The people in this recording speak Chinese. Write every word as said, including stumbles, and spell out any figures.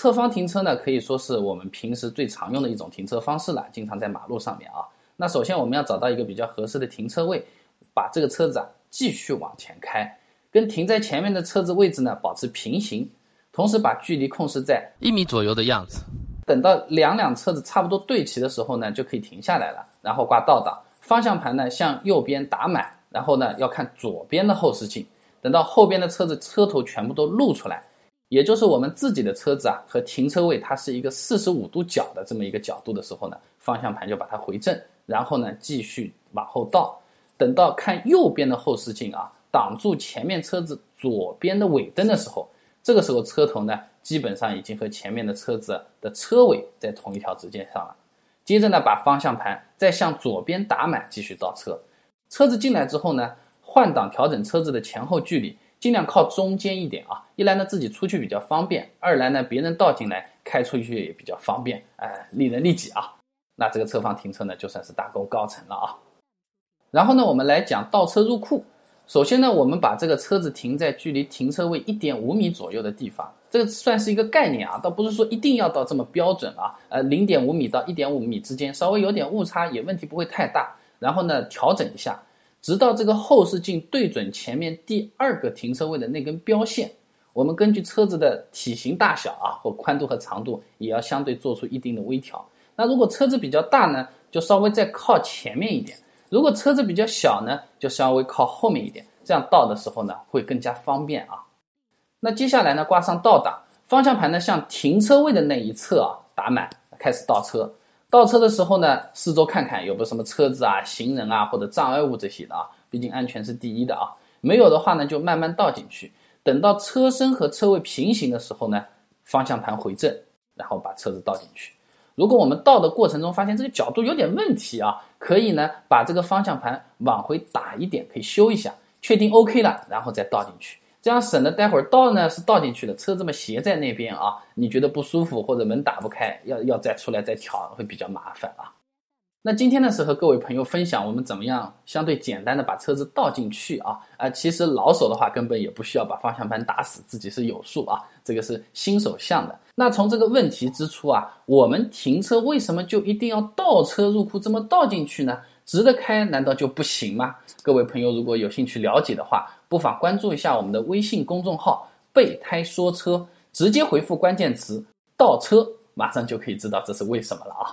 侧方停车呢，可以说是我们平时最常用的一种停车方式了，经常在马路上面啊。那首先我们要找到一个比较合适的停车位，把这个车子啊继续往前开，跟停在前面的车子位置呢保持平行，同时把距离控制在一米左右的样子。等到两辆车子差不多对齐的时候呢，就可以停下来了，然后挂倒档，方向盘呢向右边打满，然后呢要看左边的后视镜，等到后边的车子车头全部都露出来。也就是我们自己的车子啊和停车位它是一个四十五度角的这么一个角度的时候呢，方向盘就把它回正，然后呢继续往后倒，等到看右边的后视镜啊挡住前面车子左边的尾灯的时候，这个时候车头呢基本上已经和前面的车子的车尾在同一条直线上了。接着呢把方向盘再向左边打满，继续倒车。车子进来之后呢，换挡调整车子的前后距离，尽量靠中间一点啊，一来呢自己出去比较方便，二来呢别人倒进来开出去也比较方便，哎、呃，利人利己啊。那这个侧方停车呢就算是大功告成了啊。然后呢我们来讲倒车入库。首先呢我们把这个车子停在距离停车位 一点五米左右的地方，这个算是一个概念啊，倒不是说一定要到这么标准啊，呃 零点五米到 一点五米之间稍微有点误差也问题不会太大，然后呢调整一下，直到这个后视镜对准前面第二个停车位的那根标线。我们根据车子的体型大小啊或宽度和长度也要相对做出一定的微调。那如果车子比较大呢就稍微再靠前面一点，如果车子比较小呢就稍微靠后面一点，这样倒的时候呢会更加方便啊。那接下来呢挂上倒档，方向盘呢向停车位的那一侧啊打满，开始倒车。倒车的时候呢四周看看有没有什么车子啊行人啊或者障碍物这些的啊，毕竟安全是第一的啊。没有的话呢就慢慢倒进去，等到车身和车位平行的时候呢，方向盘回正，然后把车子倒进去。如果我们倒的过程中发现这个角度有点问题啊，可以呢把这个方向盘往回打一点，可以修一下，确定 OK 了然后再倒进去，这样省得待会儿倒呢是倒进去了，车这么斜在那边啊，你觉得不舒服或者门打不开，要要再出来再调会比较麻烦啊。那今天呢是和各位朋友分享我们怎么样相对简单的把车子倒进去啊，啊其实老手的话根本也不需要把方向盘打死，自己是有数啊，这个是新手向的。那从这个问题之初啊，我们停车为什么就一定要倒车入库这么倒进去呢？直着开难道就不行吗？各位朋友如果有兴趣了解的话，不妨关注一下我们的微信公众号备胎说车，直接回复关键词倒车，马上就可以知道这是为什么了啊。